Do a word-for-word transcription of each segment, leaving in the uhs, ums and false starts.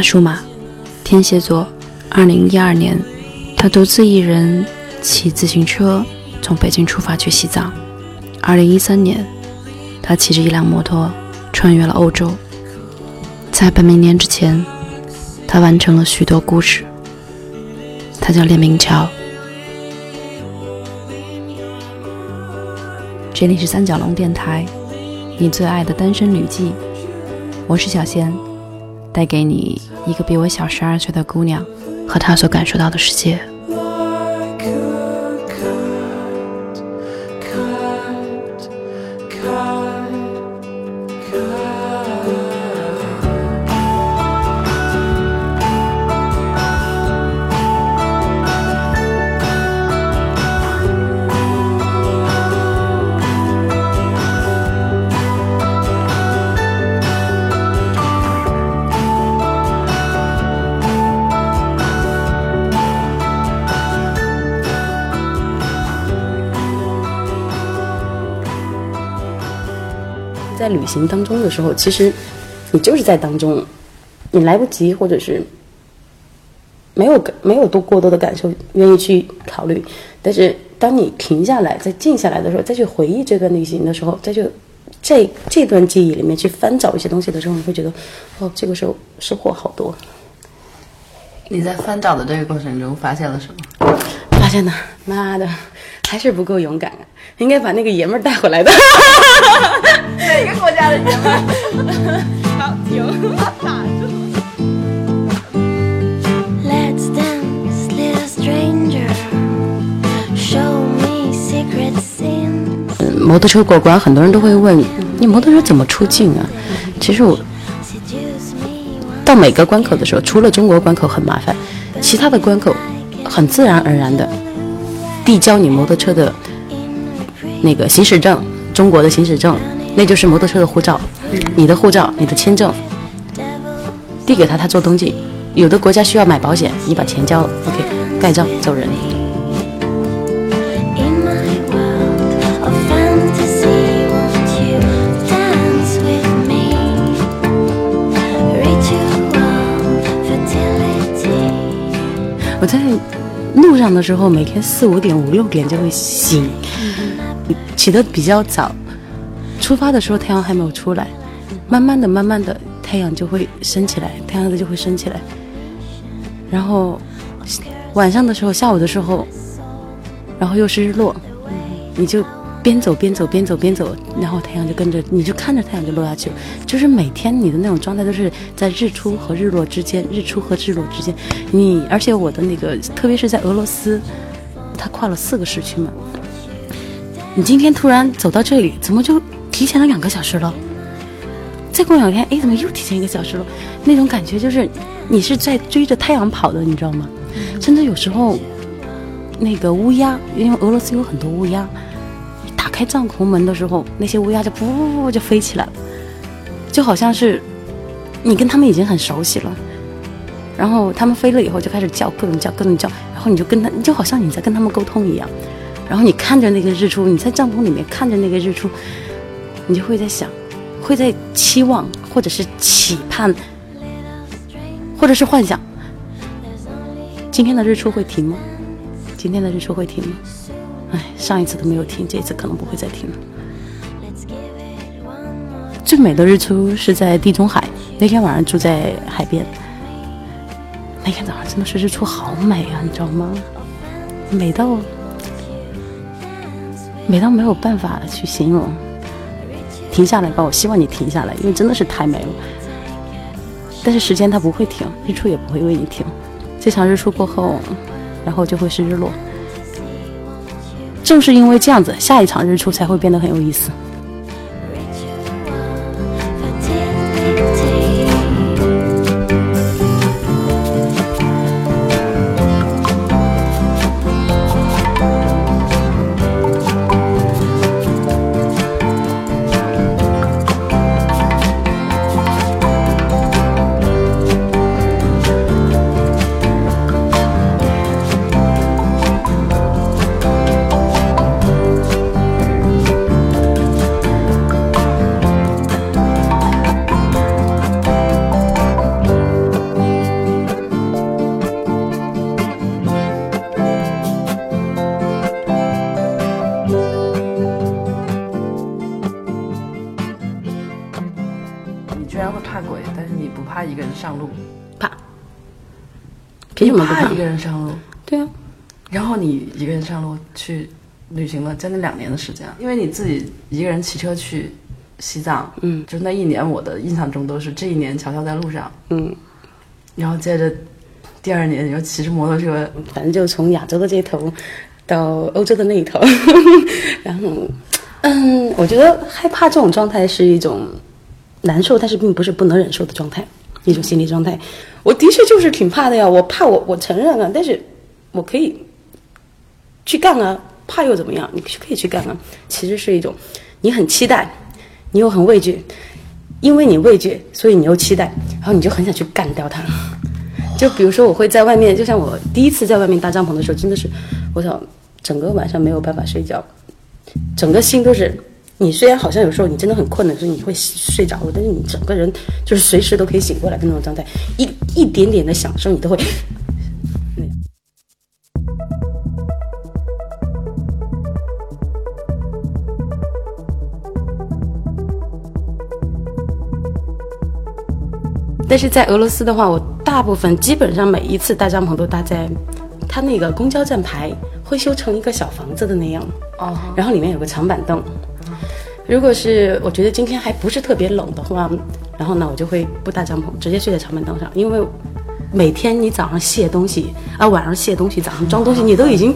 帕舒马，天蝎座，二零一二年，他独自一人骑自行车从北京出发去西藏。二零一三年，他骑着一辆摩托穿越了欧洲。在本命年之前，他完成了许多故事。他叫列明桥。这里是三角龙电台，你最爱的单身旅记。我是小仙，带给你一个比我小十二岁的姑娘和她所感受到的世界。在旅行当中的时候，其实你就是在当中，你来不及或者是没有没有多过多的感受愿意去考虑，但是当你停下来再静下来的时候，再去回忆这段旅行的时候，再去这这段记忆里面去翻找一些东西的时候，你会觉得哦，这个时候收获好多。你在翻找的这个过程中发现了什么？发现了，妈的，还是不够勇敢，应该把那个爷们儿带回来的。哪个国家的节目？好，停，好打住。摩托车过关，很多人都会问你摩托车怎么出境啊？其实我到每个关口的时候，除了中国关口很麻烦，其他的关口很自然而然的递交你摩托车的那个行驶证。中国的行驶证，那就是摩托车的护照，你的护照，你的签证，递给他，他做登记。有的国家需要买保险，你把钱交了 ，OK， 盖章走人。我在路上的时候，每天四五点、五六点就会醒。起得比较早，出发的时候太阳还没有出来，慢慢的慢慢的太阳就会升起来，太阳就会升起来，然后晚上的时候，下午的时候，然后又是日落，你就边走边走边走边走，然后太阳就跟着你，就看着太阳就落下去了。就是每天你的那种状态都是在日出和日落之间，日出和日落之间。你而且我的那个，特别是在俄罗斯，它跨了四个时区嘛，你今天突然走到这里，怎么就提前了两个小时了？再过两天，哎，怎么又提前一个小时了？那种感觉就是你是在追着太阳跑的，你知道吗？甚至有时候，那个乌鸦，因为俄罗斯有很多乌鸦，打开帐篷门的时候，那些乌鸦就噗噗噗就飞起来了，就好像是你跟他们已经很熟悉了。然后他们飞了以后，就开始叫，各种叫，各种叫，然后你就跟他，就好像你在跟他们沟通一样。然后你看着那个日出，你在帐篷里面看着那个日出，你就会在想，会在期望，或者是期盼，或者是幻想，今天的日出会停吗？今天的日出会停吗？哎，上一次都没有停，这一次可能不会再停了。最美的日出是在地中海，那天晚上住在海边，那天早上真的是日出好美啊，你知道吗？美到美到没有办法去形容。停下来吧，我希望你停下来，因为真的是太美了。但是时间它不会停，日出也不会为你停。这场日出过后，然后就会是日落。正是因为这样子，下一场日出才会变得很有意思。凭什么不怕？怕一个人上路。对啊，然后你一个人上路去旅行了将近两年的时间，因为你自己一个人骑车去西藏，嗯，就那一年我的印象中都是这一年乔乔在路上，嗯，然后接着第二年你就骑着摩托车，反正就从亚洲的这头到欧洲的那一头然后嗯，我觉得害怕这种状态是一种难受但是并不是不能忍受的状态，一种心理状态。我的确就是挺怕的呀，我怕我我承认啊，但是我可以去干啊，怕又怎么样，你可以去干啊。其实是一种你很期待你又很畏惧，因为你畏惧所以你又期待，然后你就很想去干掉它。就比如说我会在外面，就像我第一次在外面搭帐篷的时候，真的是我想整个晚上没有办法睡觉，整个心都是，你虽然好像有时候你真的很困的时候你会睡着，但是你整个人就是随时都可以醒过来的那种状态，一一点点的享受你都会。但是在俄罗斯的话，我大部分基本上每一次搭帐篷都搭在它那个公交站牌会修成一个小房子的那样，哦，然后里面有个长板凳。如果是我觉得今天还不是特别冷的话，然后呢我就会不搭帐篷，直接睡在长板凳上，因为每天你早上卸东西啊，晚上卸东西，早上装东西，你都已经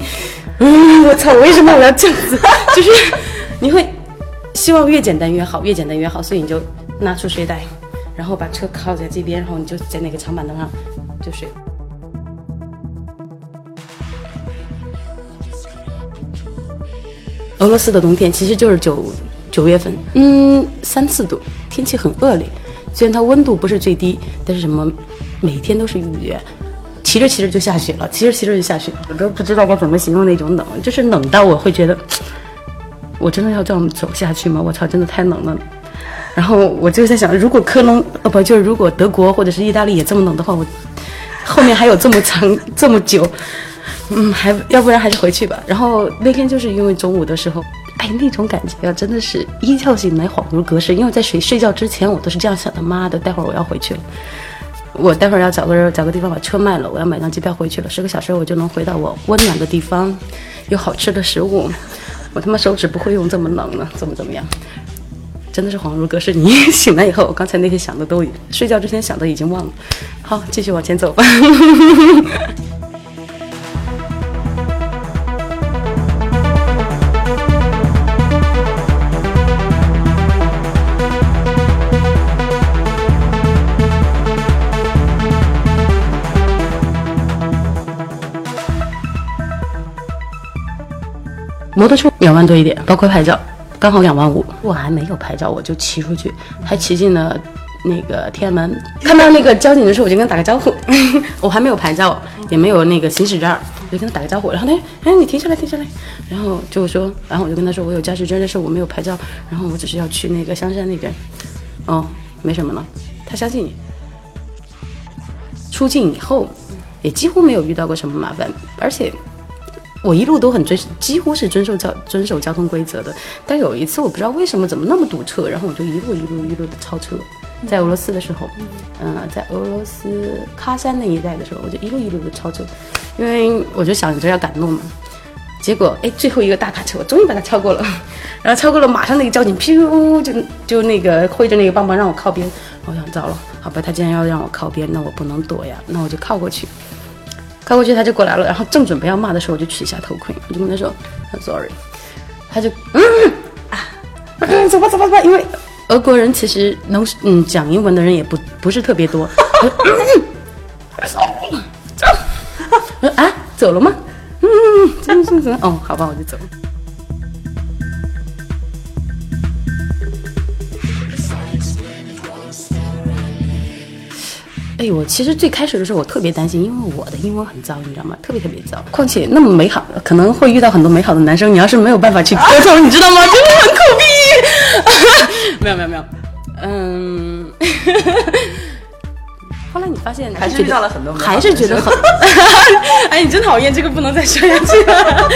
嗯，我操，我为什么我要这样子就是你会希望越简单越好，越简单越好，所以你就拿出睡袋，然后把车靠在这边，然后你就在那个长板凳上就睡。俄罗斯的冬天其实就是九九月份，嗯，三四度，天气很恶劣。虽然它温度不是最低，但是什么每天都是雨，骑着骑着就下雪了，骑着骑着就下雪，我都不知道该怎么形容那种冷，就是冷到我会觉得，我真的要这样走下去吗？我操，真的太冷了。然后我就在想，如果科隆呃不就是如果德国或者是意大利也这么冷的话，我后面还有这么长这么久，嗯，还要不然还是回去吧。然后那天就是因为中午的时候，哎，那种感觉啊，真的是一觉醒来恍如隔世。因为在睡睡觉之前，我都是这样想的：妈的，待会儿我要回去了，我待会儿要找个找个地方把车卖了，我要买张机票回去了，十个小时我就能回到我温暖的地方，有好吃的食物，我他妈手指不会用这么冷呢，怎么怎么样。真的是恍如隔世，你醒来以后，我刚才那些想的都睡觉之前想的已经忘了。好，继续往前走吧。摩托车两万多一点，包括拍照。刚好两万五，我还没有牌照，我就骑出去，还骑进了那个天安门。看到那个交警的时候，我就跟他打个招呼。我还没有牌照，也没有那个行驶证，我就跟他打个招呼。然后他说：“哎，你停下来，停下来。”然后就说，然后我就跟他说：“我有驾驶证，但是我没有牌照，然后我只是要去那个香山那边。”哦，没什么了，他相信你。出境以后，也几乎没有遇到过什么麻烦，而且。我一路都很遵，几乎是遵守交遵守交通规则的。但有一次我不知道为什么怎么那么堵车，然后我就一路一路一路的超车。在俄罗斯的时候，嗯、呃，在俄罗斯喀山那一带的时候，我就一路一路的超车，因为我就想着要赶路嘛。结果哎，最后一个大卡车，我终于把它超过了，然后超过了，马上那个交警噗就就那个挥着那个棒棒让我靠边。我想糟了，好吧，他既然要让我靠边，那我不能躲呀，那我就靠过去。靠过去他就过来了，然后正准备要骂的时候，我就取下头盔，我就跟他说 I'm sorry， 他就嗯啊嗯走吧走吧走吧，因为俄国人其实能嗯讲英文的人也不不是特别多。我说嗯走，我说啊走了吗？嗯嗯嗯嗯哦好吧我就走了。哎，我其实最开始的时候我特别担心，因为我的英文很糟，你知道吗？特别特别糟。况且那么美好，可能会遇到很多美好的男生，你要是没有办法去沟通，啊、你知道吗？真的很苦逼。没有没有没有，嗯。后来你发现还是遇到了很多美好的男生，还是觉得很。哎，你真讨厌，这个不能再说下去了。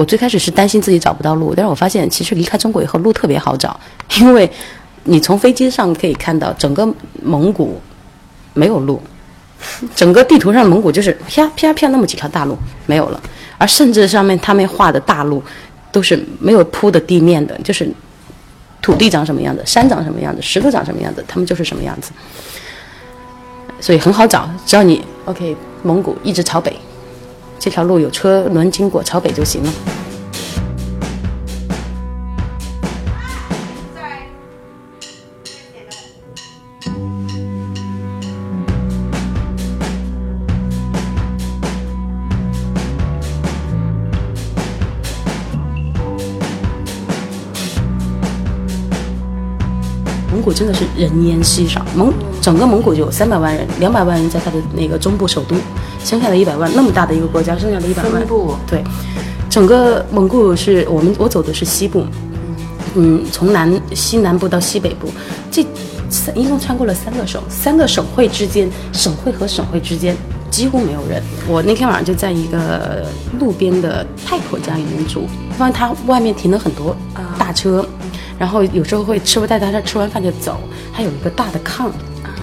我最开始是担心自己找不到路，但是我发现其实离开中国以后路特别好找，因为你从飞机上可以看到整个蒙古没有路，整个地图上蒙古就是啪啪啪那么几条大路没有了，而甚至上面他们画的大路都是没有铺的地面的，就是土地长什么样子，山长什么样子，石头长什么样子，他们就是什么样子，所以很好找，只要你 OK 蒙古一直朝北，这条路有车轮经过，朝北就行了。蒙古真的是人烟稀少，蒙整个蒙古就有三百万人，两百万人在他的那个中部首都，剩下的一百万，那么大的一个国家，剩下的一百万分布对，整个蒙古是我们我走的是西部，嗯，从南西南部到西北部，这一共穿过了三个省，三个省会之间，省会和省会之间几乎没有人。我那天晚上就在一个路边的泰国家里面住，发现他外面停了很多大车。啊然后有时候会吃不带他，吃完饭就走。他有一个大的炕，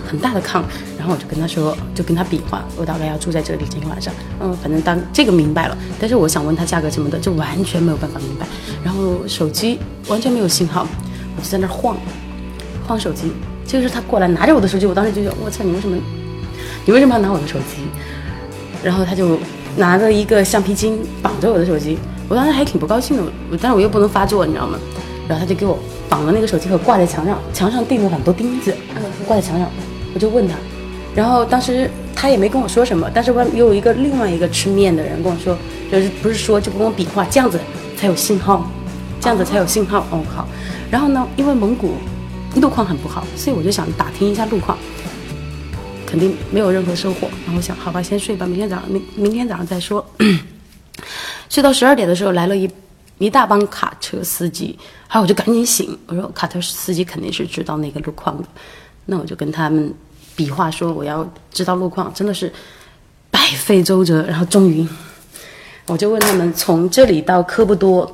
很大的炕。然后我就跟他说，就跟他比划，我大概要住在这里今天晚上。嗯，反正当这个明白了，但是我想问他价格什么的，就完全没有办法明白。然后手机完全没有信号，我就在那儿晃，晃手机。这个时候他过来拿着我的手机，我当时就想，我操，你为什么，你为什么要拿我的手机？然后他就拿着一个橡皮筋绑着我的手机，我当时还挺不高兴的，我但是我又不能发作，你知道吗？然后他就给我绑了那个手机壳挂在墙上，墙上钉了很多钉子，挂在墙上。我就问他，然后当时他也没跟我说什么，但是外又有一个另外一个吃面的人跟我说，就是不是说就跟我比划，这样子才有信号，这样子才有信号。哦好，然后呢，因为蒙古路况很不好，所以我就想打听一下路况，肯定没有任何收获。然后我想，好吧，先睡吧，明天早上明明天早上再说。睡到十二点的时候来了一。一大帮卡车司机，然后我就赶紧醒。我说卡车司机肯定是知道那个路况的，那我就跟他们比划说我要知道路况，真的是百费周折。然后终于，我就问他们从这里到科布多，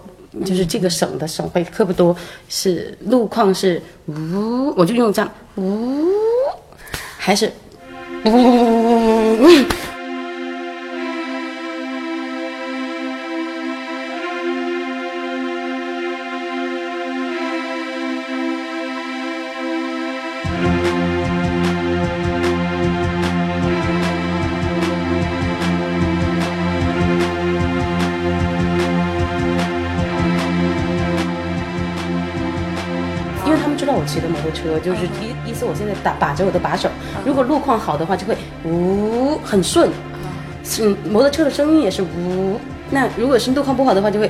就是这个省的省会科布多是路况是呜，我就用这样呜，还是呜。骑的摩托车就是意意思，我现在打把着我的把手，如果路况好的话就会呜很顺，嗯，摩托车的声音也是呜。那如果是路况不好的话就会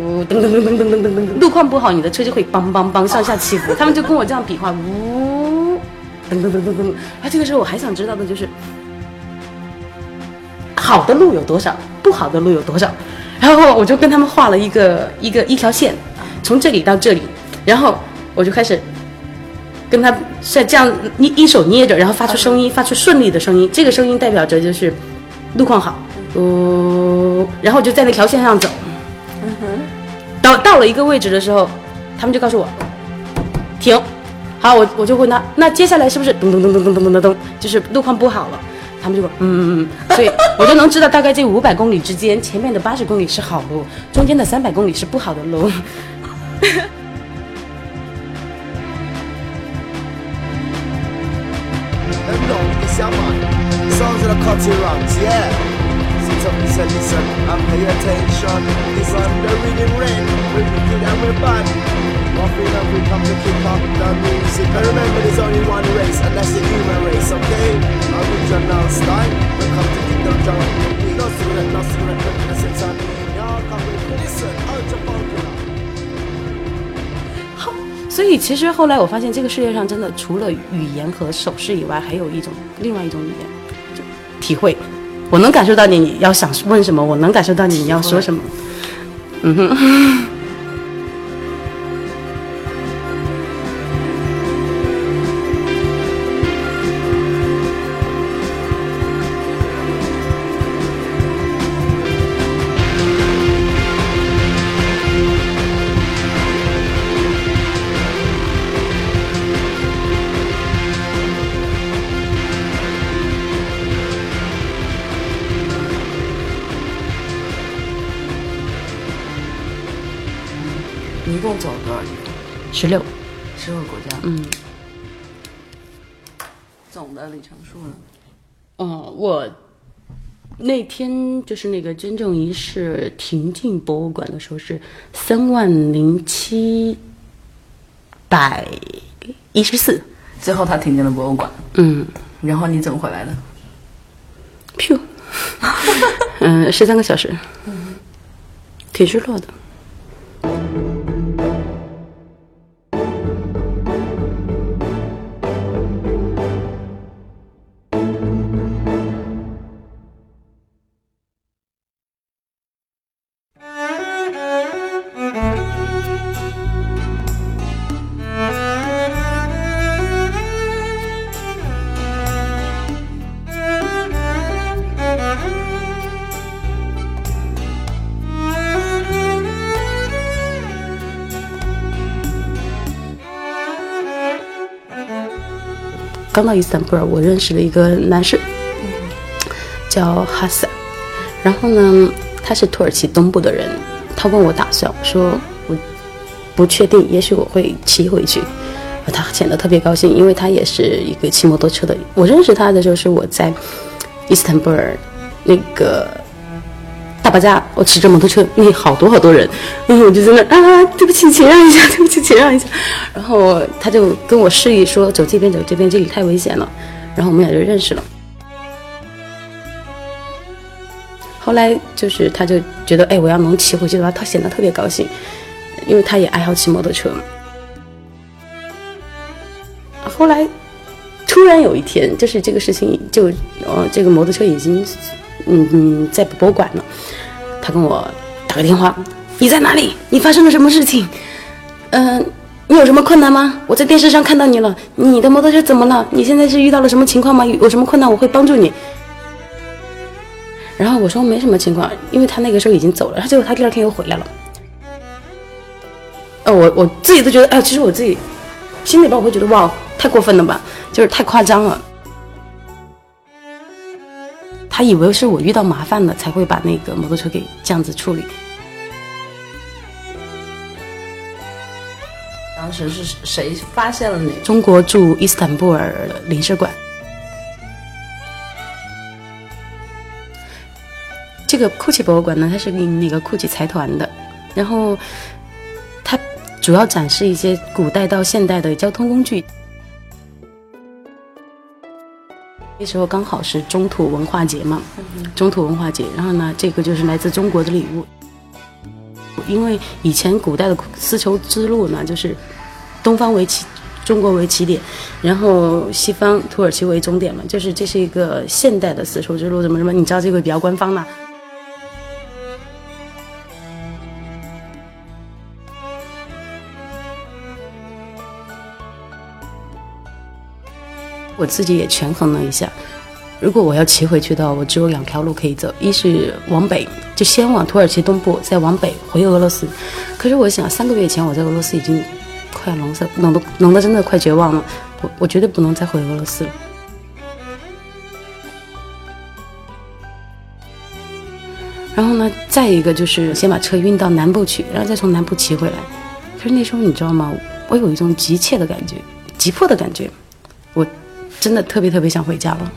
呜噔噔噔噔噔噔噔噔，路况不好你的车就会梆梆梆上下起伏。他们就跟我这样比划呜噔噔噔噔噔。啊，这个时候我还想知道的就是，好的路有多少，不好的路有多少。然后我就跟他们画了一个一个一条线，从这里到这里，然后我就开始。跟他在这样一一手捏着，然后发出声音，发出顺利的声音。这个声音代表着就是路况好，嗯、呃，然后就在那条线上走。嗯哼，到到了一个位置的时候，他们就告诉我停。好，我我就问他，那接下来是不是噔噔噔噔噔噔噔噔，就是路况不好了？他们就说嗯嗯嗯，所以我就能知道大概这五百公里之间，前面的八十公里是好路，中间的三百公里是不好的路。好，所以其实后来我发现，这个世界上真的除了语言和手势以外，还有一种另外一种语言。体会，我能感受到你要想问什么，我能感受到你要说什么。嗯哼。十六，十六个国家。嗯，总的里程数呢？哦，我那天就是那个捐赠仪式停进博物馆的时候是三万零七百一十四，最后他停进了博物馆。嗯，然后你怎么回来的？噗，嗯，十三个小时，嗯，挺失落的。刚到伊斯坦布尔，我认识了一个男士，叫哈萨。然后呢，他是土耳其东部的人。他问我打算，我说我不确定，也许我会骑回去。他显得特别高兴，因为他也是一个骑摩托车的。我认识他的时候是我在伊斯坦布尔那个大巴扎，我骑着摩托车，那好多好多人，然后我就在那啊，对不起，请让一下，对不起，请让一下。然后他就跟我示意说走这边，走这边，这里太危险了。然后我们俩就认识了。后来就是他就觉得，哎，我要能骑回去的话，他显得特别高兴，因为他也爱好骑摩托车。后来突然有一天，就是这个事情就，呃，这个摩托车已经。嗯嗯，在博物馆呢，他跟我打个电话，你在哪里？你发生了什么事情？嗯、呃，你有什么困难吗？我在电视上看到你了，你的摩托车怎么了？你现在是遇到了什么情况吗？有什么困难我会帮助你。然后我说没什么情况，因为他那个时候已经走了，他结果他第二天又回来了。哦，我我自己都觉得，哎、呃，其实我自己心里边我会觉得哇，太过分了吧，就是太夸张了。他以为是我遇到麻烦了才会把那个摩托车给这样子处理。当时是谁发现了你？中国驻伊斯坦布尔领事馆。这个库奇博物馆呢，它是那个库奇财团的，然后它主要展示一些古代到现代的交通工具。那时候刚好是中土文化节嘛，中土文化节，然后呢，这个就是来自中国的礼物。因为以前古代的丝绸之路呢，就是东方为起，中国为起点，然后西方土耳其为终点嘛，就是这是一个现代的丝绸之路，怎么什么，你知道这个比较官方嘛。我自己也权衡了一下，如果我要骑回去的话，我只有两条路可以走，一是往北，就先往土耳其东部，再往北回俄罗斯。可是我想，三个月前我在俄罗斯已经快冷死，冷的冷的真的快绝望了，我我绝对不能再回俄罗斯了。然后呢，再一个就是先把车运到南部去，然后再从南部骑回来。可是那时候你知道吗？我有一种急切的感觉，急迫的感觉，我。真的特别特别想回家了，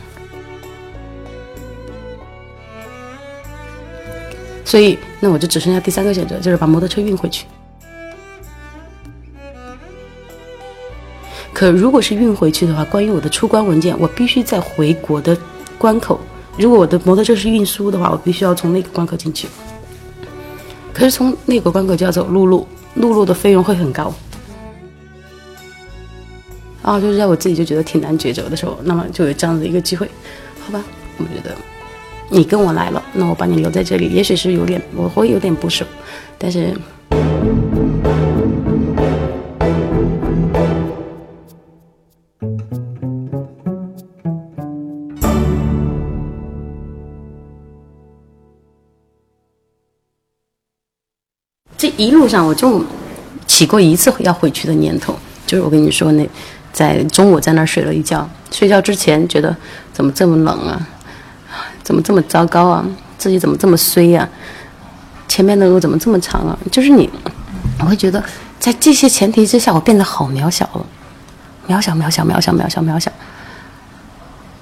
所以那我就只剩下第三个选择，就是把摩托车运回去。可如果是运回去的话，关于我的出关文件，我必须在回国的关口。如果我的摩托车是运输的话，我必须要从那个关口进去。可是从那个关口就要走陆路，陆路的费用会很高。啊，就是在我自己就觉得挺难抉择的时候，那么就有这样的一个机会，好吧？我觉得你跟我来了，那我把你留在这里，也许是有点，我会有点不舍，但是这一路上我就起过一次要回去的念头，就是我跟你说那。在中午在那儿睡了一觉，睡觉之前觉得怎么这么冷啊，怎么这么糟糕啊，自己怎么这么衰啊，前面的路怎么这么长啊，就是你我会觉得在这些前提之下，我变得好渺小了，渺小渺小渺小渺小渺小，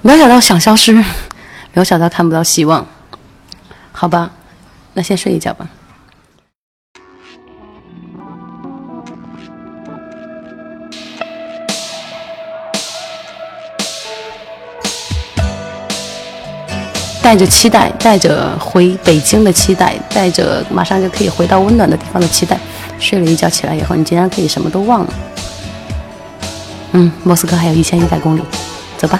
渺小到想消失，渺小到看不到希望。好吧，那先睡一觉吧。带着期待，带着回北京的期待，带着马上就可以回到温暖的地方的期待，睡了一觉起来以后，你竟然可以什么都忘了。嗯，莫斯科还有一千一百公里，走吧。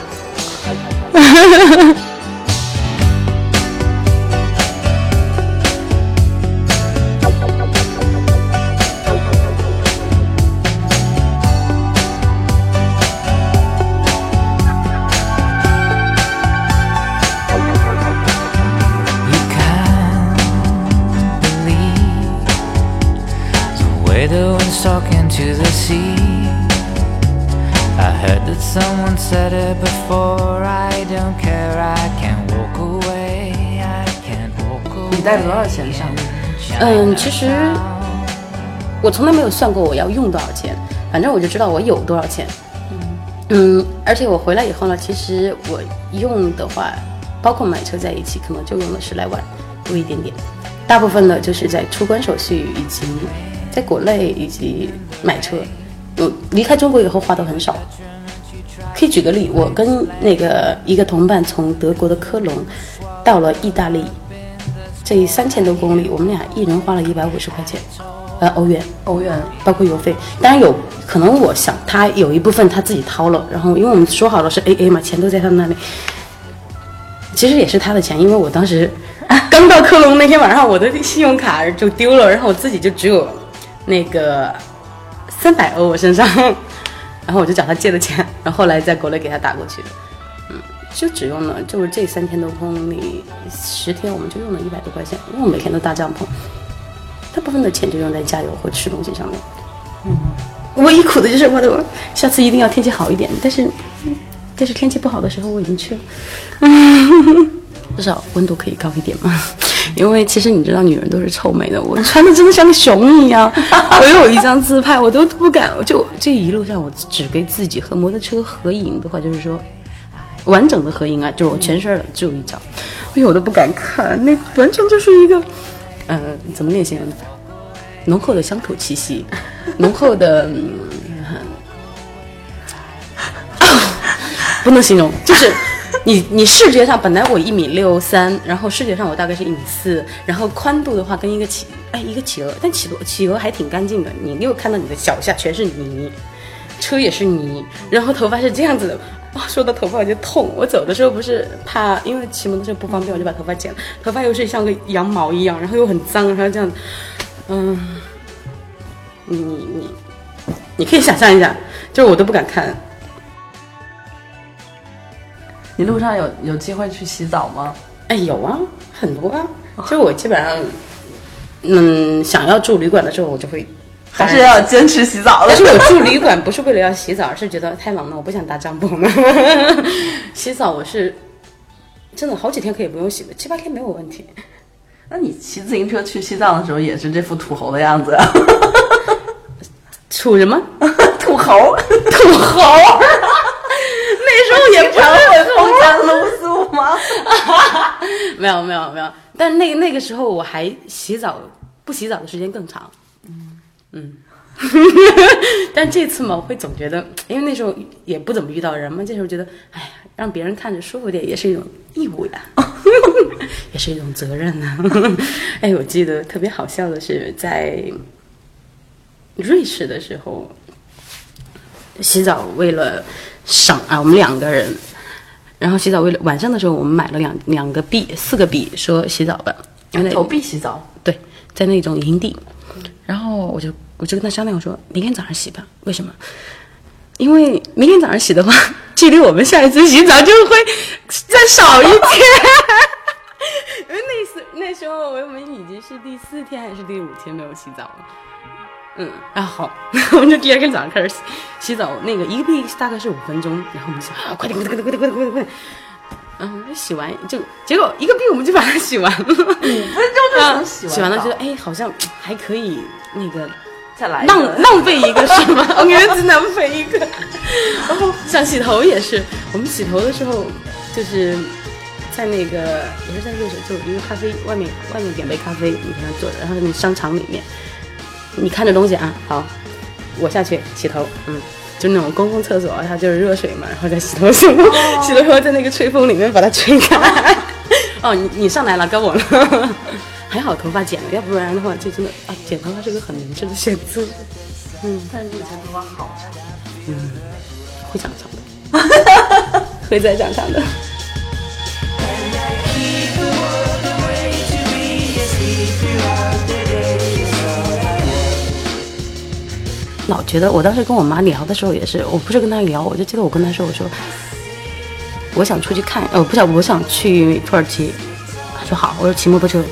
Talking to the sea, I heard that someone said it before. I don't care, I can't walk away, I can't walk away. 你带了多少钱上面？嗯，其实我从来没有算过我要用多少钱，反正我就知道我有多少钱。嗯, 嗯而且我回来以后呢，其实我用的话，包括买车在一起，可能就用了十来万，多一点点。大部分呢就是在出关手续以及在国内以及买车，我离开中国以后花的很少。可以举个例，我跟那个一个同伴从德国的科隆到了意大利，这三千多公里，我们俩一人花了一百五十块钱，呃，欧元，欧元包括油费。当然有可能，我想他有一部分他自己掏了，然后因为我们说好了是 A A 嘛，钱都在他们那里。其实也是他的钱，因为我当时刚到科隆那天晚上，我的信用卡就丢了，然后我自己就只有。那个三百欧我身上，然后我就找他借的钱，然后后来在国内给他打过去，嗯，就只用了，就是这三千多公里，十天我们就用了一百多块钱，因为我每天都搭帐篷，大部分的钱就用在加油或吃东西上面。嗯，唯一苦的就是我的，下次一定要天气好一点，但是但是天气不好的时候我已经去了，嗯，至少温度可以高一点嘛。因为其实你知道女人都是臭美的，我穿的真的像个熊一样，我有一张自拍我都不敢，我就这一路上我只给自己和摩托车合影的话，就是说完整的合影啊，就是我全身的只有一张，哎呦我都不敢看，那完全就是一个呃怎么练习，浓厚的乡土气息，浓厚的、嗯哦、不能形容，就是你你视觉上本来我一米六三，然后视觉上我大概是一米四，然后宽度的话跟一个企哎一个企鹅，但企鹅企鹅还挺干净的，你又看到你的脚下全是泥，车也是泥，然后头发是这样子的，哦，说到头发我就痛，我走的时候不是怕，因为骑摩托车不方便，我就把头发剪了，头发又是像个羊毛一样，然后又很脏，然后这样，嗯，你你你你可以想象一下，就是我都不敢看。你路上有有机会去洗澡吗？哎，有啊，很多啊。就我基本上，嗯，想要住旅馆的时候，我就会还是要坚持洗澡了。但是我住旅馆不是为了要洗澡，而是觉得太冷了，我不想搭帐篷了。洗澡我是真的好几天可以不用洗的，七八天没有问题。那你骑自行车去西藏的时候，也是这副土猴的样子啊？土什么？土猴？土猴？也不会有空间露宿吗？没有没有没有，但那个那个时候我还洗澡，不洗澡的时间更长。嗯嗯，但这次嘛，我会总觉得，因为那时候也不怎么遇到人嘛，这时候觉得，哎呀，让别人看着舒服点也是一种义务呀，也是一种责任啊。哎，我记得特别好笑的是，在瑞士的时候洗澡，为了。省啊，我们两个人，然后洗澡为了晚上的时候，我们买了两两个币，四个币，说洗澡吧，投币洗澡，对，在那种营地，然后我就我就跟他商量，我说明天早上洗吧，为什么？因为明天早上洗的话，距离我们下一次洗澡就会再少一天，因为那时那时候我们已经是第四天还是第五天没有洗澡了。嗯，然后我们就第二天早上开始洗洗澡，那个一个币大概是五分钟，然后我们就啊，快点快点快点快点快点快点，嗯，就洗完就结果一个币我们就把它洗完了，五分钟就能洗完，洗完了觉得哎好像还可以，那个再来浪浪费一个是吗？我觉得只浪费一个。然后像洗头也是，我们洗头的时候就是在那个也是在热水，就一个咖啡外面外面点杯咖啡，你看坐着，然后你商场里面，你看着东西啊，好，我下去洗头，嗯。就那种公共厕所啊，它就是热水嘛，然后在洗头时候， oh. 洗头时候在那个吹风里面把它吹开。哦、oh. ，oh, 你你上来了，该我了。还好头发剪了，要不然的话就真的啊，剪头发是个很明智的选择。嗯，但是以前头发好。嗯，会长长的，会再长长的。老觉得我当时跟我妈聊的时候也是，我不是跟她聊，我就记得我跟她说，我说我想出去看，呃，不想，我想去土耳其。她说好，我说骑摩托车。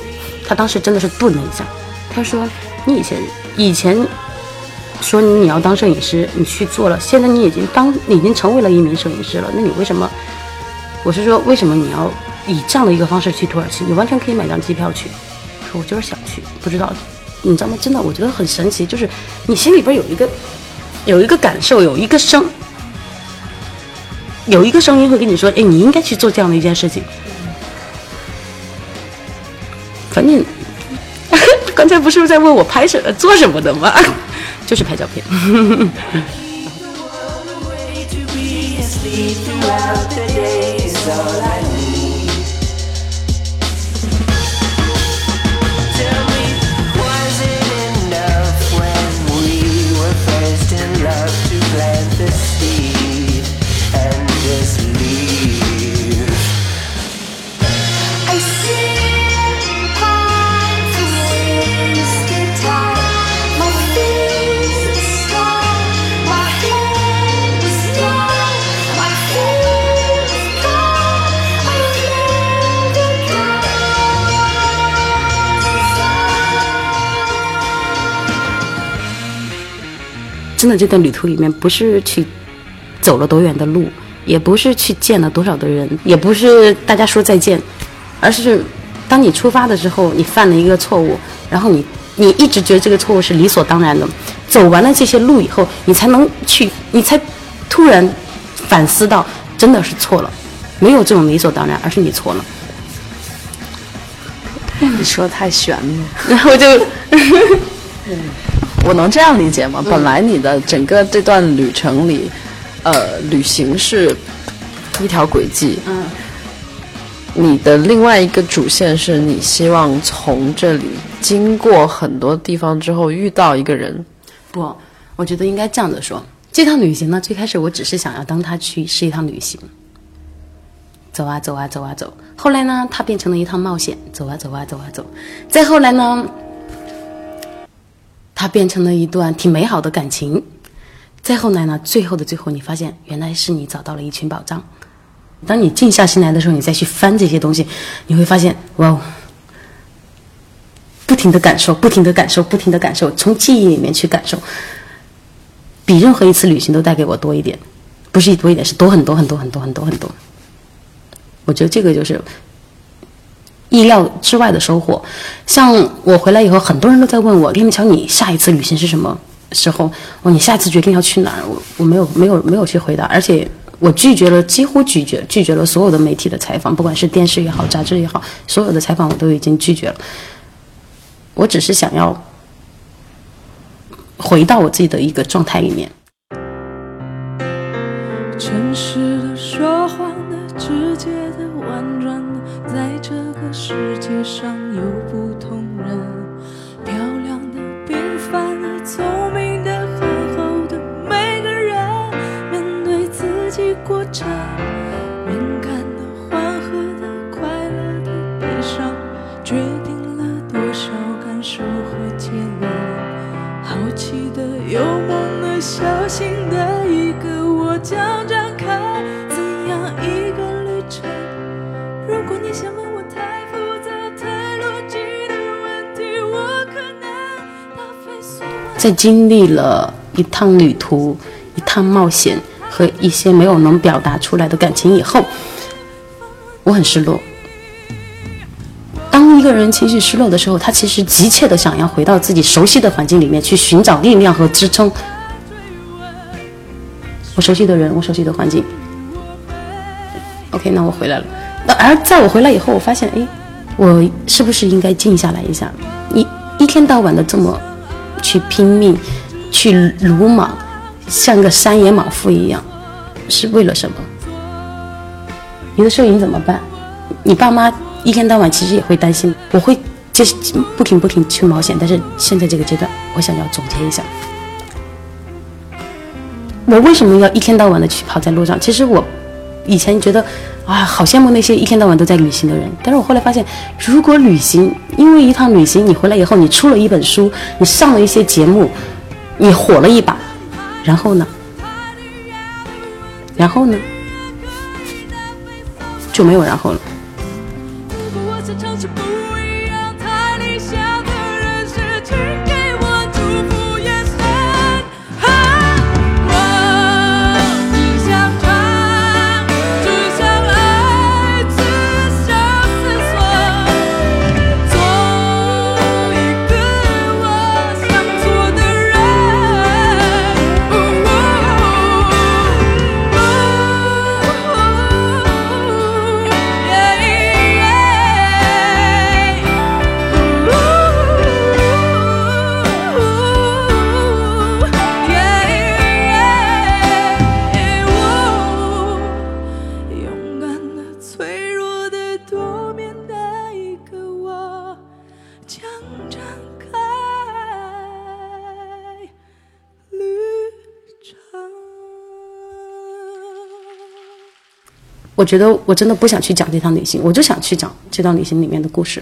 她当时真的是顿了一下，她说你以前以前说你要当摄影师，你去做了，现在你已经当你已经成为了一名摄影师了，那你为什么？我是说为什么你要以这样的一个方式去土耳其？你完全可以买张机票去。说我就是想去，不知道。你知道吗？真的，我觉得很神奇，就是你心里边有一个，有一个感受，有一个声，有一个声音会跟你说：“哎，你应该去做这样的一件事情。”反正刚才不是在问我拍摄做什么的吗？就是拍照片。真的，这段旅途里面不是去走了多远的路，也不是去见了多少的人，也不是大家说再见，而是当你出发的时候，你犯了一个错误，然后你你一直觉得这个错误是理所当然的，走完了这些路以后，你才能去，你才突然反思到真的是错了，没有这种理所当然，而是你错了。你说太玄了，然后就嗯我能这样理解吗？本来你的整个这段旅程里，嗯、呃，旅行是一条轨迹。嗯。你的另外一个主线是你希望从这里经过很多地方之后遇到一个人。不，我觉得应该这样的说，这趟旅行呢，最开始我只是想要当它去是一趟旅行，走啊走啊走啊走。后来呢，它变成了一趟冒险，走啊走啊走啊走。再后来呢？它变成了一段挺美好的感情，再后来呢，最后的最后，你发现原来是你找到了一群宝藏。当你静下心来的时候，你再去翻这些东西，你会发现，哇哦，不停的感受，不停的感受，不停的感受，从记忆里面去感受，比任何一次旅行都带给我多一点，不是多一点，是多很多很多很多很多很多。我觉得这个就是意料之外的收获。像我回来以后，很多人都在问我，李美乔，你下一次旅行是什么时候？我你下一次决定要去哪儿？我我没有没有没有去回答，而且我拒绝了，几乎拒绝拒绝了所有的媒体的采访，不管是电视也好，杂志也好，所有的采访我都已经拒绝了。我只是想要回到我自己的一个状态里面。诚实的说谎的，直接的，婉转的，在这个世界上有不同人，漂亮的，平凡的，聪明的，憨厚的，每个人面对自己过程，敏感的，缓和的，快乐的，悲伤，决定了多少感受和结论，好奇的，有梦的，小心的，一个我将展开怎样一个旅程。如果你想问我太复杂太逻辑的问题，我可能答非所问。在经历了一趟旅途，一趟冒险和一些没有能表达出来的感情以后，我很失落。当个人情绪失落的时候，他其实急切的想要回到自己熟悉的环境里面去寻找力量和支撑。我熟悉的人，我熟悉的环境。OK， 那我回来了。而在我回来以后，我发现，哎，我是不是应该静下来一下？一一天到晚的这么去拼命，去鲁莽，像个山野莽夫一样，是为了什么？你的摄影怎么办？你爸妈一天到晚其实也会担心。我会就是不停不停去冒险，但是现在这个阶段，我想要总结一下，我为什么要一天到晚的去跑在路上？其实我以前觉得啊，好羡慕那些一天到晚都在旅行的人。但是我后来发现，如果旅行，因为一趟旅行，你回来以后，你出了一本书，你上了一些节目，你火了一把，然后呢？然后呢？就没有然后了。我觉得我真的不想去讲这趟旅行，我就想去讲这趟旅行里面的故事。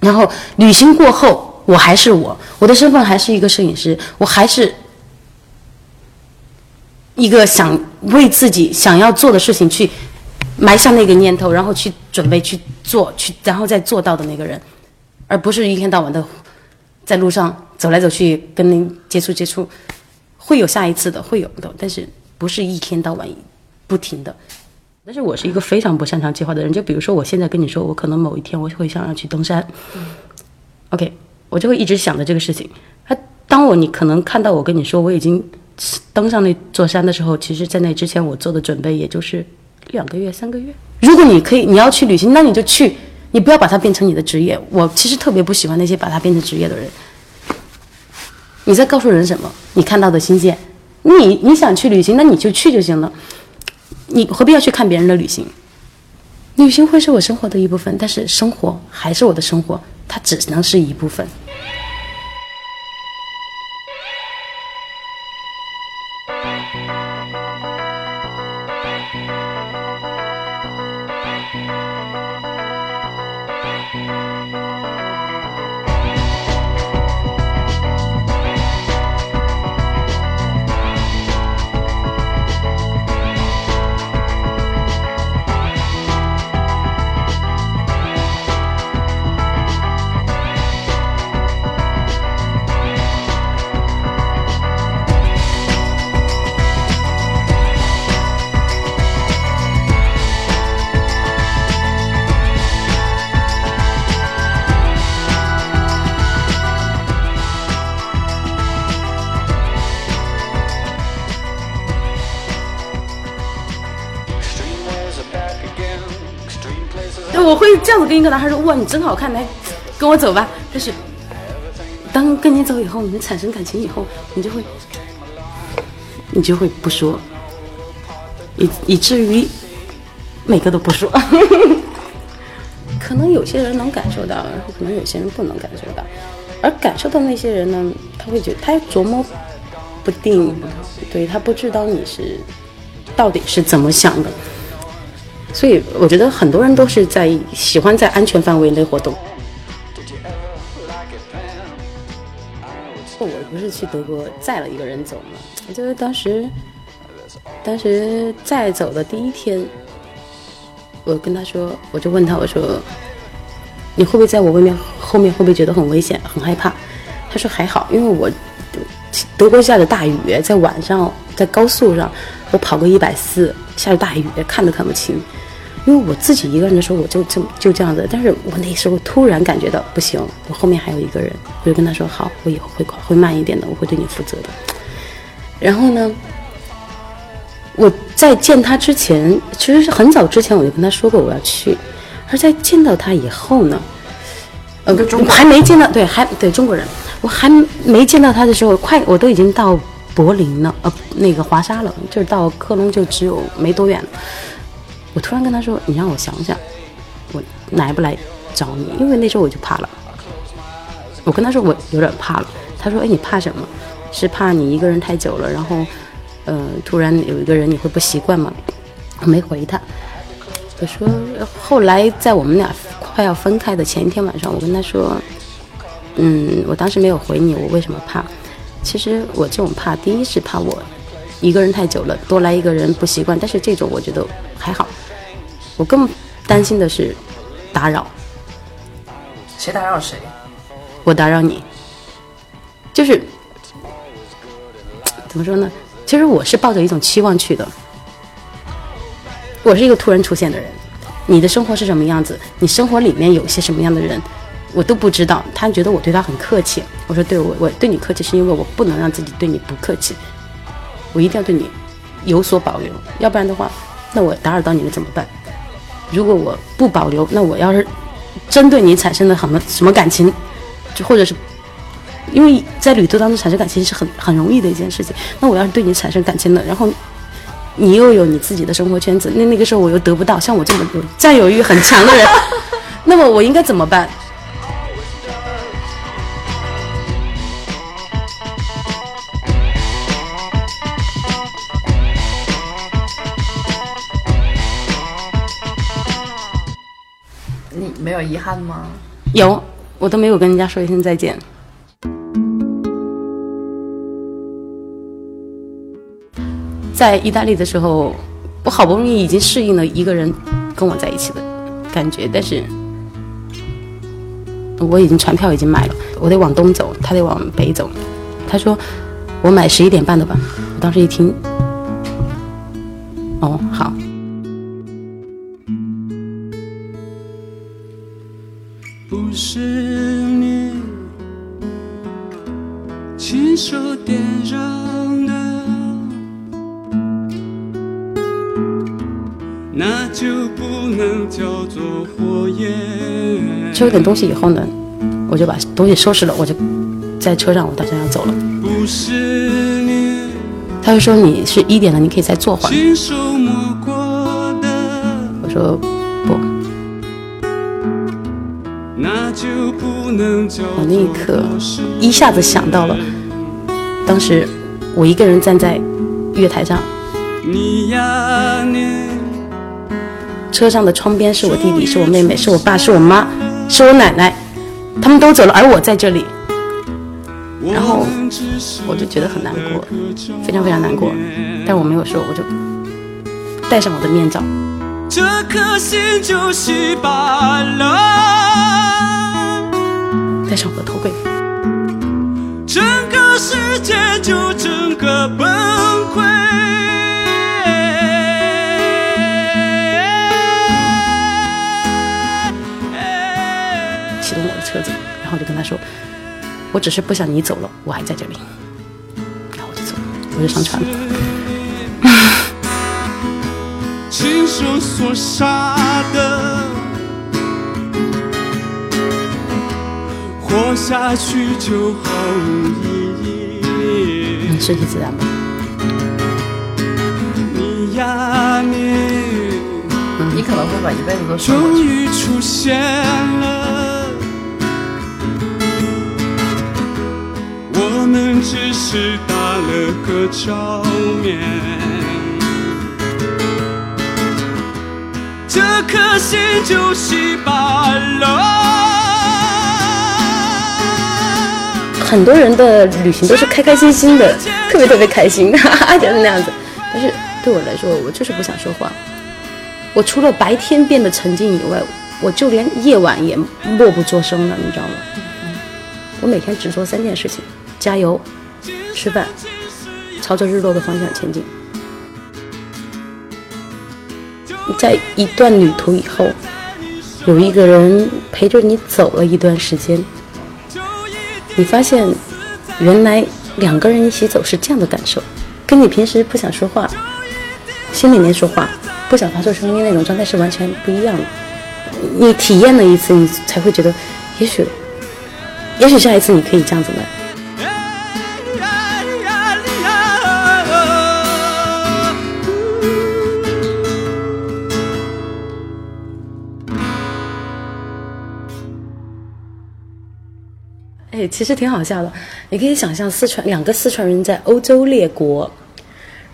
然后旅行过后，我还是我，我的身份还是一个摄影师，我还是一个想为自己想要做的事情去埋下那个念头，然后去准备去做，去然后再做到的那个人，而不是一天到晚的在路上走来走去跟您接触接触。会有下一次的，会有的，但是不是一天到晚不停的。但是我是一个非常不擅长计划的人，就比如说我现在跟你说，我可能某一天我会想要去登山、嗯、OK， 我就会一直想着这个事情。当我你可能看到我跟你说我已经登上那座山的时候，其实在那之前我做的准备也就是两个月三个月。如果你可以你要去旅行，那你就去，你不要把它变成你的职业。我其实特别不喜欢那些把它变成职业的人。你在告诉人什么？你看到的新鲜，你你想去旅行，那你就去就行了，你何必要去看别人的旅行？旅行会是我生活的一部分，但是生活还是我的生活，它只能是一部分。我会这样子跟一个男孩说，哇，你真好看，来跟我走吧。但是当跟你走以后，你们产生感情以后，你就会你就会不说，以以至于每个都不说。可能有些人能感受到，然后可能有些人不能感受到，而感受到那些人呢，他会觉得他琢磨不定，对，他不知道你是到底是怎么想的。所以我觉得很多人都是在喜欢在安全范围内活动。我不是去德国载了一个人走嘛，我觉得当时当时载走的第一天，我跟他说，我就问他，我说你会不会在我外面后面会不会觉得很危险很害怕？他说还好，因为我德国下着大雨，在晚上在高速上我跑个一百四，下着大雨看都看不清。因为我自己一个人的时候我就就就这样子，但是我那时候突然感觉到不行，我后面还有一个人，我就跟他说好，我以后会会慢一点的，我会对你负责的。然后呢，我在见他之前，其实是很早之前我就跟他说过我要去，而在见到他以后呢，呃，我还没见到，对，还对中国人，我还没见到他的时候，快我都已经到柏林了，呃，那个华沙了，就是到科隆就只有没多远了。我突然跟他说：“你让我想想，我来不来找你？因为那时候我就怕了。我跟他说我有点怕了。他说：‘哎，你怕什么？是怕你一个人太久了，然后，呃，突然有一个人你会不习惯吗？’我没回他。我说后来在我们俩快要分开的前一天晚上，我跟他说：‘嗯，我当时没有回你，我为什么怕？其实我这种怕，第一是怕我一个人太久了，多来一个人不习惯，但是这种我觉得还好。’我更担心的是打扰。谁打扰谁？我打扰你。就是怎么说呢，其实我是抱着一种期望去的，我是一个突然出现的人，你的生活是什么样子，你生活里面有些什么样的人我都不知道。他觉得我对他很客气，我说对，我我对你客气是因为我不能让自己对你不客气，我一定要对你有所保留，要不然的话那我打扰到你了怎么办？如果我不保留，那我要是针对你产生了很多什么感情，就或者是因为在旅途当中产生感情是很很容易的一件事情，那我要是对你产生感情了，然后你又有你自己的生活圈子，那那个时候我又得不到，像我这么有占有欲很强的人，那么我应该怎么办？没有遗憾吗？有，我都没有跟人家说一声再见。在意大利的时候，我好不容易已经适应了一个人跟我在一起的感觉，但是我已经船票已经买了，我得往东走，他得往北走。他说我买十一点半的吧，我当时一听，哦，好。不是你亲手点燃的，那就不能叫做火焰。吃了点东西以后呢，我就把东西收拾了，我就在车上，我打算要走了。不是你，他就说你是一点了，你可以再坐会儿。亲手摸过的，我说不。我那一刻一下子想到了，当时我一个人站在月台上，车上的窗边是我弟弟，是我妹妹，是我爸，是我妈，是我奶奶，他们都走了，而我在这里，然后我就觉得很难过，非常非常难过，但我没有说，我就戴上我的面罩。这颗心就是把了戴上我的头盔，整个世界就整个崩溃。启动我的车子，然后就跟他说我只是不想你走了，我还在这里。然后我就走了，我就上船了。亲手所杀的，活下去就毫无意义。嗯，顺其自然吧。你呀你，你可能会把一辈子都收回去。终于出现了，我们只是打了个照面。这颗心就是把楼。很多人的旅行都是开开心心的，特别特别开心，哈哈，就是那样子。但是对我来说，我就是不想说话。我除了白天变得沉静以外，我就连夜晚也默不作声了，你知道吗？我每天只做三件事情：加油、吃饭、朝着日落的方向前进。在一段旅途以后，有一个人陪着你走了一段时间，你发现原来两个人一起走是这样的感受，跟你平时不想说话，心里面说话，不想发出声音那种状态是完全不一样的。你体验了一次，你才会觉得也许也许下一次你可以这样子来。哎，其实挺好笑的，你可以想象四川两个四川人在欧洲列国，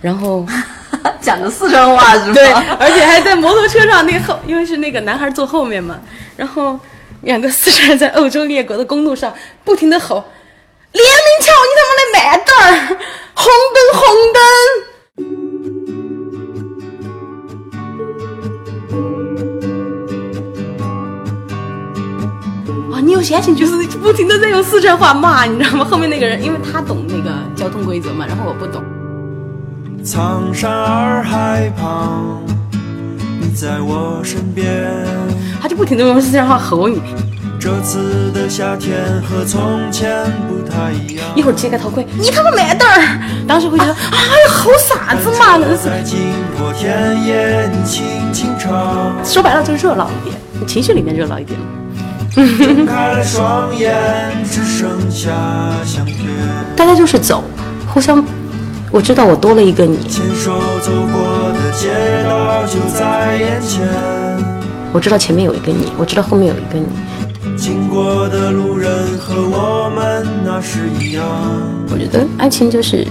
然后讲的四川话是吧？对，而且还在摩托车上，那后因为是那个男孩坐后面嘛，然后两个四川人在欧洲列国的公路上不停地吼：“联名桥，你他妈的买单！红灯，红灯！”你有闲情就是不停地在用四川话骂，你知道吗？后面那个人因为他懂那个交通规则嘛，然后我不懂。苍山洱海旁，你在我身边，他就不停地用四川话吼你。这次的夏天和从前不太一样，一会儿揭开头盔，你他妈买单！当时会觉得 啊, 啊吼傻子嘛，说白了就热闹一点，情绪里面热闹一点。睁开了双眼，只剩下相片。大家就是走，互相，我知道我多了一个你。牵手走过的街道就在眼前。我知道前面有一个你，我知道后面有一个你。经过的路人和我们那是一样。我觉得爱情就是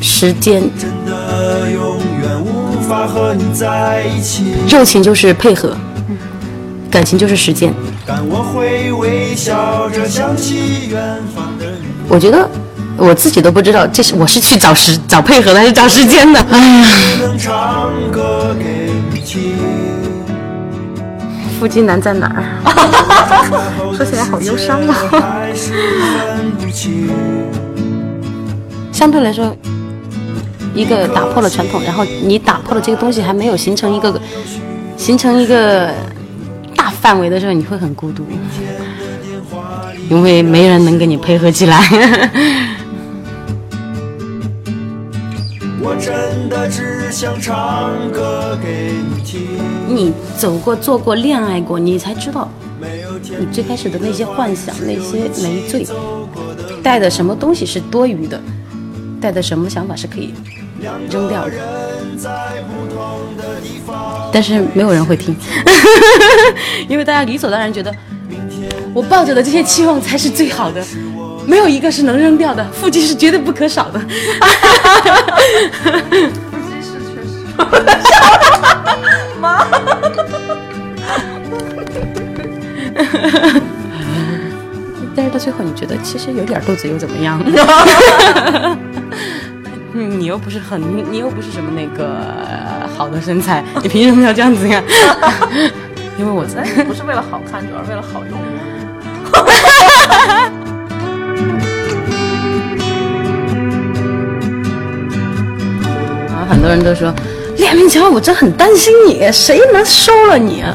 时间。真的永远无法和你在一起。热情就是配合。感情就是时间，但我会微笑着想起远方的你。我觉得我自己都不知道，这是我是去找时找配合的，还是找时间的？哎呀！腹肌男在哪儿？说起来好忧伤啊！相对来说，一个打破了传统，然后你打破了这个东西，还没有形成一个形成一个。范围的时候你会很孤独，因为没人能跟你配合起来。我真的只想唱歌给你听。你走过、做过、恋爱过，你才知道，你最开始的那些幻想、那些累赘，带的什么东西是多余的，带的什么想法是可以扔掉的。但是没有人会听，因为大家理所当然觉得我抱着的这些期望才是最好的，没有一个是能扔掉的，腹肌是绝对不可少的。腹肌是确实，妈，但是到最后你觉得其实有点肚子又怎么样？你又不是很，你又不是什么那个好的身材，你凭什么要这样子呀？因为我在，不是为了好看，主要是为了好用。然后很多人都说，联名桥，我真很担心你，谁能收了你啊？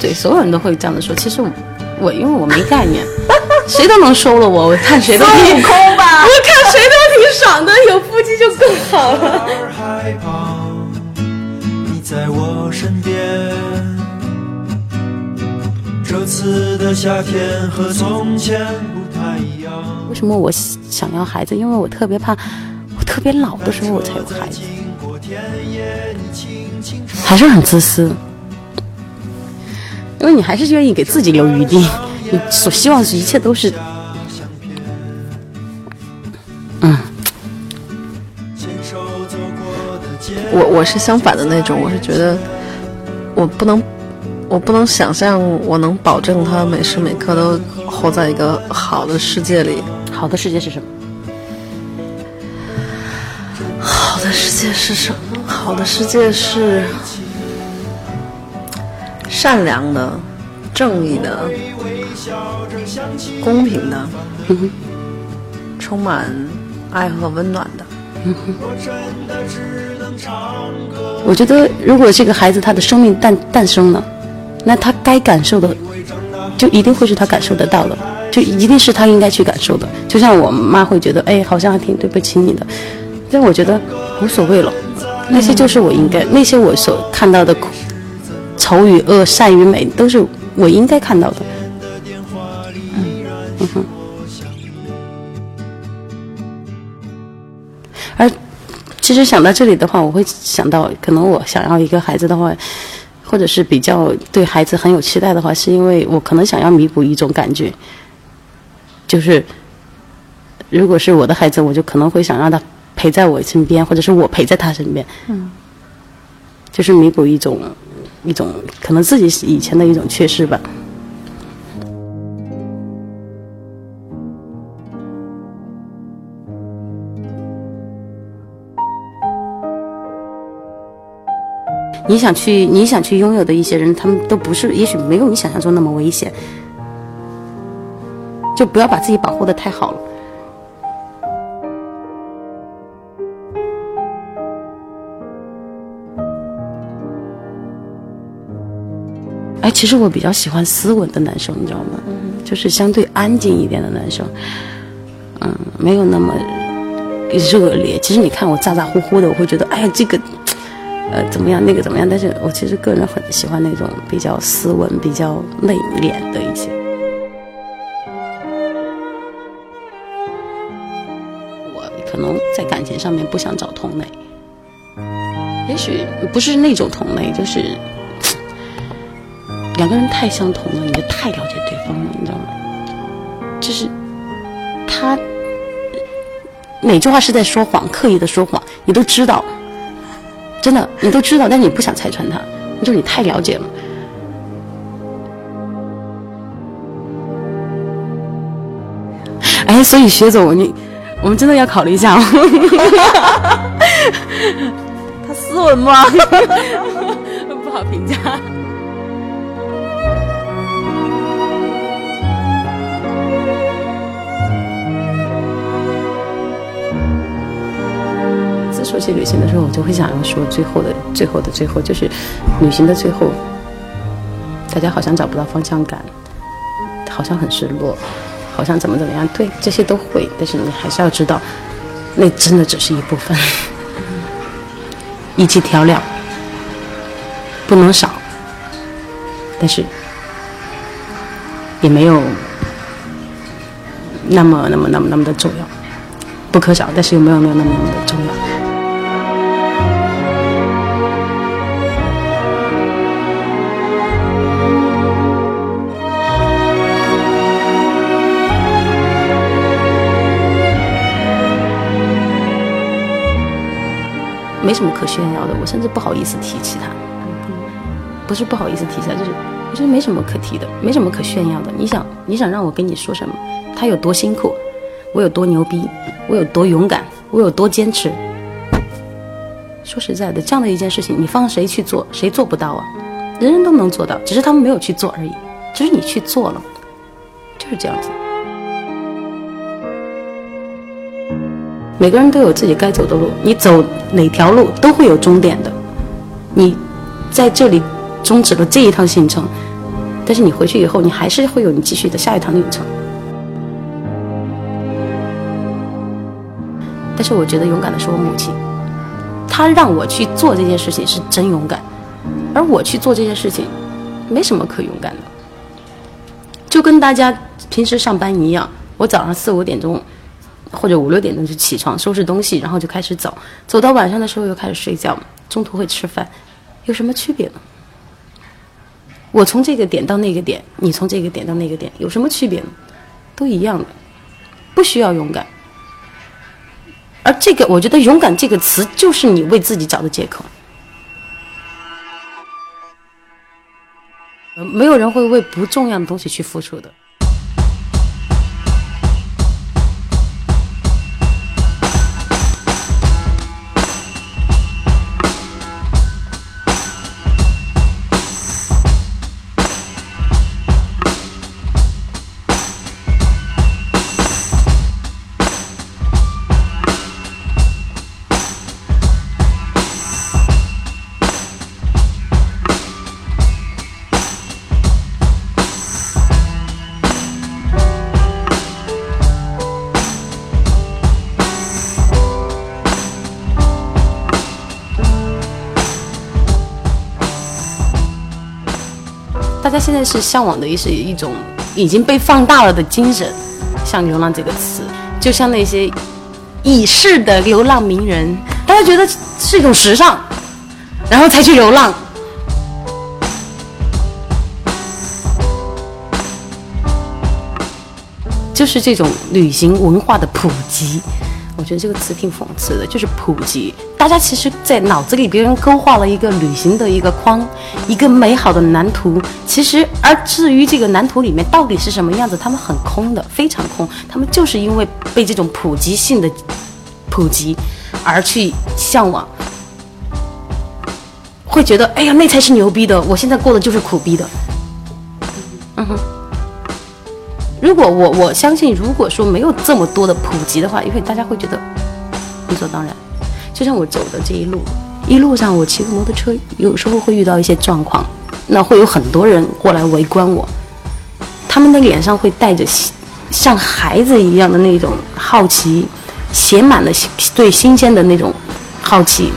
对，所有人都会这样子说。其实我，我因为我没概念，谁都能收了我，我看谁都挺空吧，我看谁都。挺爽的，有腹肌就更好了。你在我身边，这次的夏天和从前不太一样。为什么我想要孩子？因为我特别怕，我特别老的时候我才有孩子，还是很自私。因为你还是愿意给自己留余地，你所希望的一切都是。我我是相反的那种，我是觉得我不能我不能想象我能保证他每时每刻都活在一个好的世界里。好的世界是什么？好的世界是什么？好的世界是善良的、正义的、公平的、嗯、充满爱和温暖的。我真的只能唱歌。我觉得如果这个孩子他的生命诞诞生了，那他该感受的就一定会是他感受得到的，就一定是他应该去感受的。就像我妈会觉得哎，好像还挺对不起你的，但我觉得无所谓了，那些就是我应该，那些我所看到的丑与恶、善与美，都是我应该看到的。嗯嗯哼。而其实想到这里的话，我会想到，可能我想要一个孩子的话，或者是比较对孩子很有期待的话，是因为我可能想要弥补一种感觉，就是如果是我的孩子，我就可能会想让他陪在我身边，或者是我陪在他身边，嗯，就是弥补一种一种可能自己以前的一种缺失吧。你想去你想去拥有的一些人，他们都不是，也许没有你想象中那么危险，就不要把自己保护得太好了。哎，其实我比较喜欢斯文的男生，你知道吗？嗯，就是相对安静一点的男生，嗯，没有那么热烈。其实你看我咋咋呼呼的，我会觉得哎呀这个呃怎么样，那个怎么样，但是我其实个人很喜欢那种比较斯文、比较内敛的一些。我可能在感情上面不想找同类，也许不是那种同类，就是两个人太相同了，你就太了解对方了，你知道吗？就是他哪句话是在说谎，刻意的说谎，你都知道，真的你都知道，但你不想拆穿他，就是你太了解了。哎，所以薛总，你我们真的要考虑一下、哦、他斯文吗？不好评价。说起旅行的时候，我就会想要说最后的最后的最后，就是旅行的最后，大家好像找不到方向感，好像很失落，好像怎么怎么样，对，这些都会，但是你还是要知道，那真的只是一部分，一剂调料不能少，但是也没有那么那么那么那么的重要，不可少，但是又没有没有那么那么的重要。没什么可炫耀的，我甚至不好意思提起它，不是不好意思提起它，就是我觉得没什么可提的，没什么可炫耀的。你想，你想让我跟你说什么？他有多辛苦，我有多牛逼，我有多勇敢，我有多坚持。说实在的，这样的一件事情，你放谁去做，谁做不到啊？人人都能做到，只是他们没有去做而已，只是你去做了，就是这样子。每个人都有自己该走的路，你走哪条路都会有终点的。你在这里终止了这一趟行程，但是你回去以后，你还是会有你继续的下一趟旅程。但是我觉得勇敢的是我母亲，她让我去做这件事情是真勇敢，而我去做这件事情没什么可勇敢的，就跟大家平时上班一样，我早上四五点钟或者五六点钟就起床收拾东西，然后就开始走，走到晚上的时候又开始睡觉，中途会吃饭，有什么区别呢？我从这个点到那个点，你从这个点到那个点，有什么区别呢？都一样的，不需要勇敢。而这个，我觉得勇敢这个词就是你为自己找的借口。没有人会为不重要的东西去付出的。大家现在是向往的是一种已经被放大了的精神，像流浪这个词，就像那些已逝的流浪名人，大家觉得是一种时尚，然后才去流浪。就是这种旅行文化的普及，我觉得这个词挺讽刺的，就是普及。大家其实在脑子里别人勾画了一个旅行的一个框，一个美好的蓝图，其实而至于这个蓝图里面到底是什么样子，他们很空的，非常空。他们就是因为被这种普及性的普及而去向往，会觉得哎呀那才是牛逼的，我现在过的就是苦逼的。嗯哼。如果我我相信，如果说没有这么多的普及的话，因为大家会觉得理所当然。就像我走的这一路，一路上我骑个摩托车，有时候会遇到一些状况，那会有很多人过来围观我，他们的脸上会带着像孩子一样的那种好奇，写满了对新鲜的那种好奇。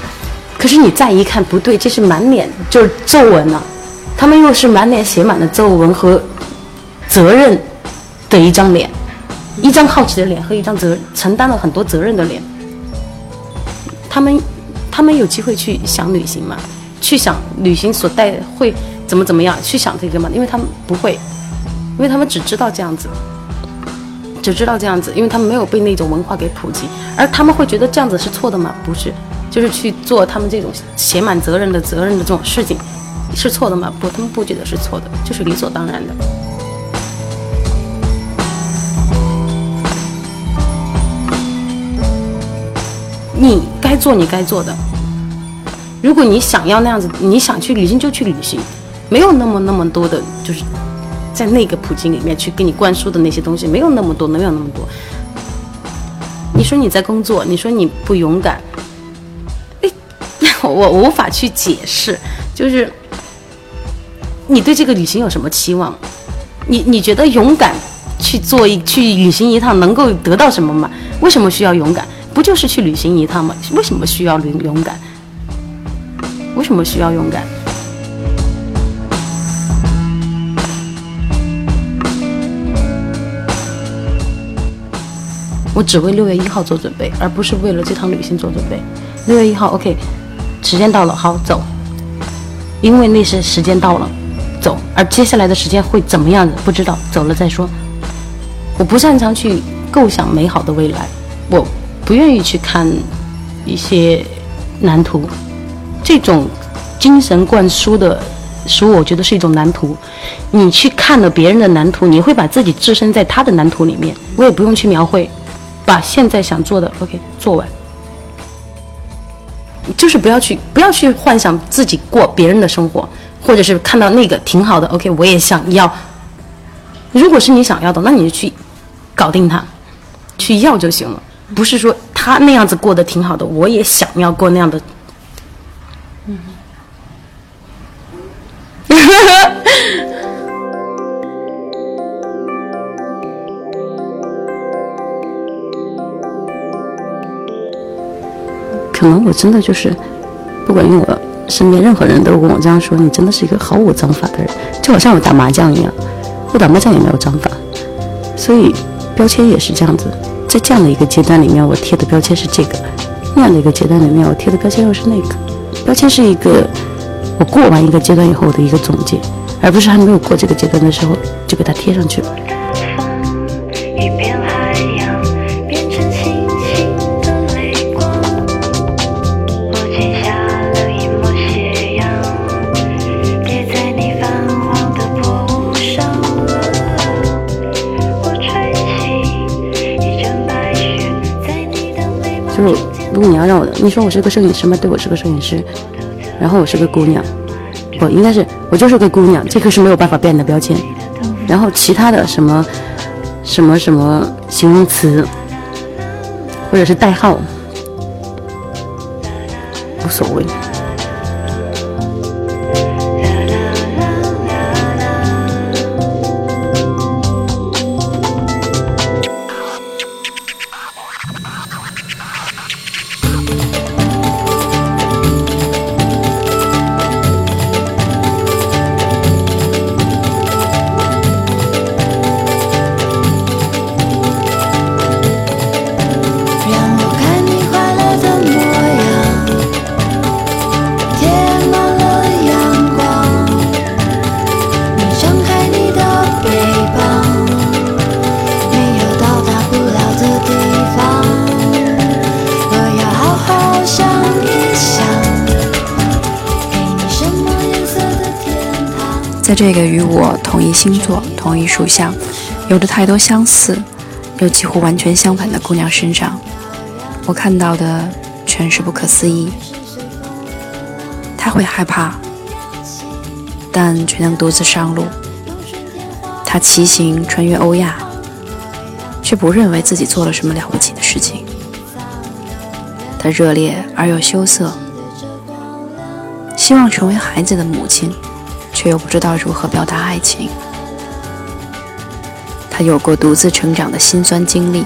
可是你再一看，不对，这是满脸就是皱纹了、啊，他们又是满脸写满了皱纹和责任。的一张脸，一张好奇的脸和一张责承担了很多责任的脸。他们他们有机会去想旅行吗？去想旅行所带会怎么怎么样？去想这个吗？因为他们不会，因为他们只知道这样子，只知道这样子，因为他们没有被那种文化给普及。而他们会觉得这样子是错的吗？不是，就是去做他们这种写满责任的责任的这种事情是错的吗？不，他们不觉得是错的，就是理所当然的。你该做你该做的，如果你想要那样子，你想去旅行就去旅行，没有那么那么多的，就是在那个普及里面去给你灌输的那些东西，没有那么多，没有那么多。你说你在工作，你说你不勇敢，哎，我我无法去解释，就是你对这个旅行有什么期望？你你觉得勇敢去做一去旅行一趟能够得到什么吗？为什么需要勇敢？不就是去旅行一趟吗？为什么需要勇敢？为什么需要勇敢？我只为六月一号做准备，而不是为了这趟旅行做准备。六月一号 ，OK， 时间到了，好走，因为那是时间到了，走。而接下来的时间会怎么样子？不知道，走了再说。我不擅长去构想美好的未来，我。不愿意去看一些蓝图，这种精神灌输的书，我觉得是一种蓝图。你去看了别人的蓝图，你会把自己置身在他的蓝图里面。我也不用去描绘，把现在想做的 OK 做完，就是不要去不要去幻想自己过别人的生活，或者是看到那个挺好的 OK 我也想要。如果是你想要的，那你就去搞定它，去要就行了。不是说他那样子过得挺好的，我也想要过那样的。嗯。可能我真的就是，不管用我身边任何人都跟我这样说，你真的是一个毫无章法的人，就好像我打麻将一样，我打麻将也没有章法，所以标签也是这样子。在这样的一个阶段里面，我贴的标签是这个；那样的一个阶段里面，我贴的标签又是那个。标签是一个我过完一个阶段以后的一个总结，而不是还没有过这个阶段的时候就给它贴上去了。就是如果你要让我，你说我是个摄影师吗？对，我是个摄影师，然后我是个姑娘，我应该是我就是个姑娘，这个是没有办法变的标签。然后其他的什么什么什么形容词或者是代号无所谓。在这个与我同一星座、同一属相、有着太多相似又几乎完全相反的姑娘身上，我看到的全是不可思议。她会害怕，但却能独自上路。她骑行穿越欧亚，却不认为自己做了什么了不起的事情。她热烈而又羞涩，希望成为孩子的母亲，却又不知道如何表达爱情。他有过独自成长的辛酸经历，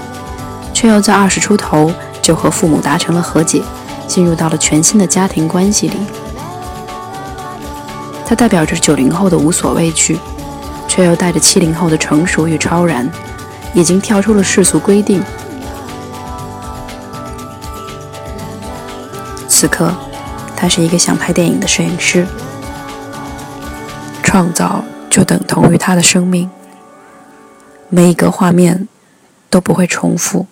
却又在二十出头就和父母达成了和解，进入到了全新的家庭关系里。他代表着九零后的无所畏惧，却又带着七零后的成熟与超然，已经跳出了世俗规定。此刻，他是一个想拍电影的摄影师。创造就等同于他的生命，每一个画面都不会重复。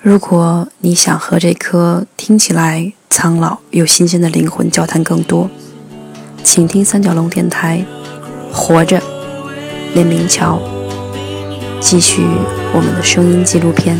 如果你想和这颗听起来苍老又新鲜的灵魂交谈更多，请听三角龙电台活着连明桥，继续我们的声音纪录片。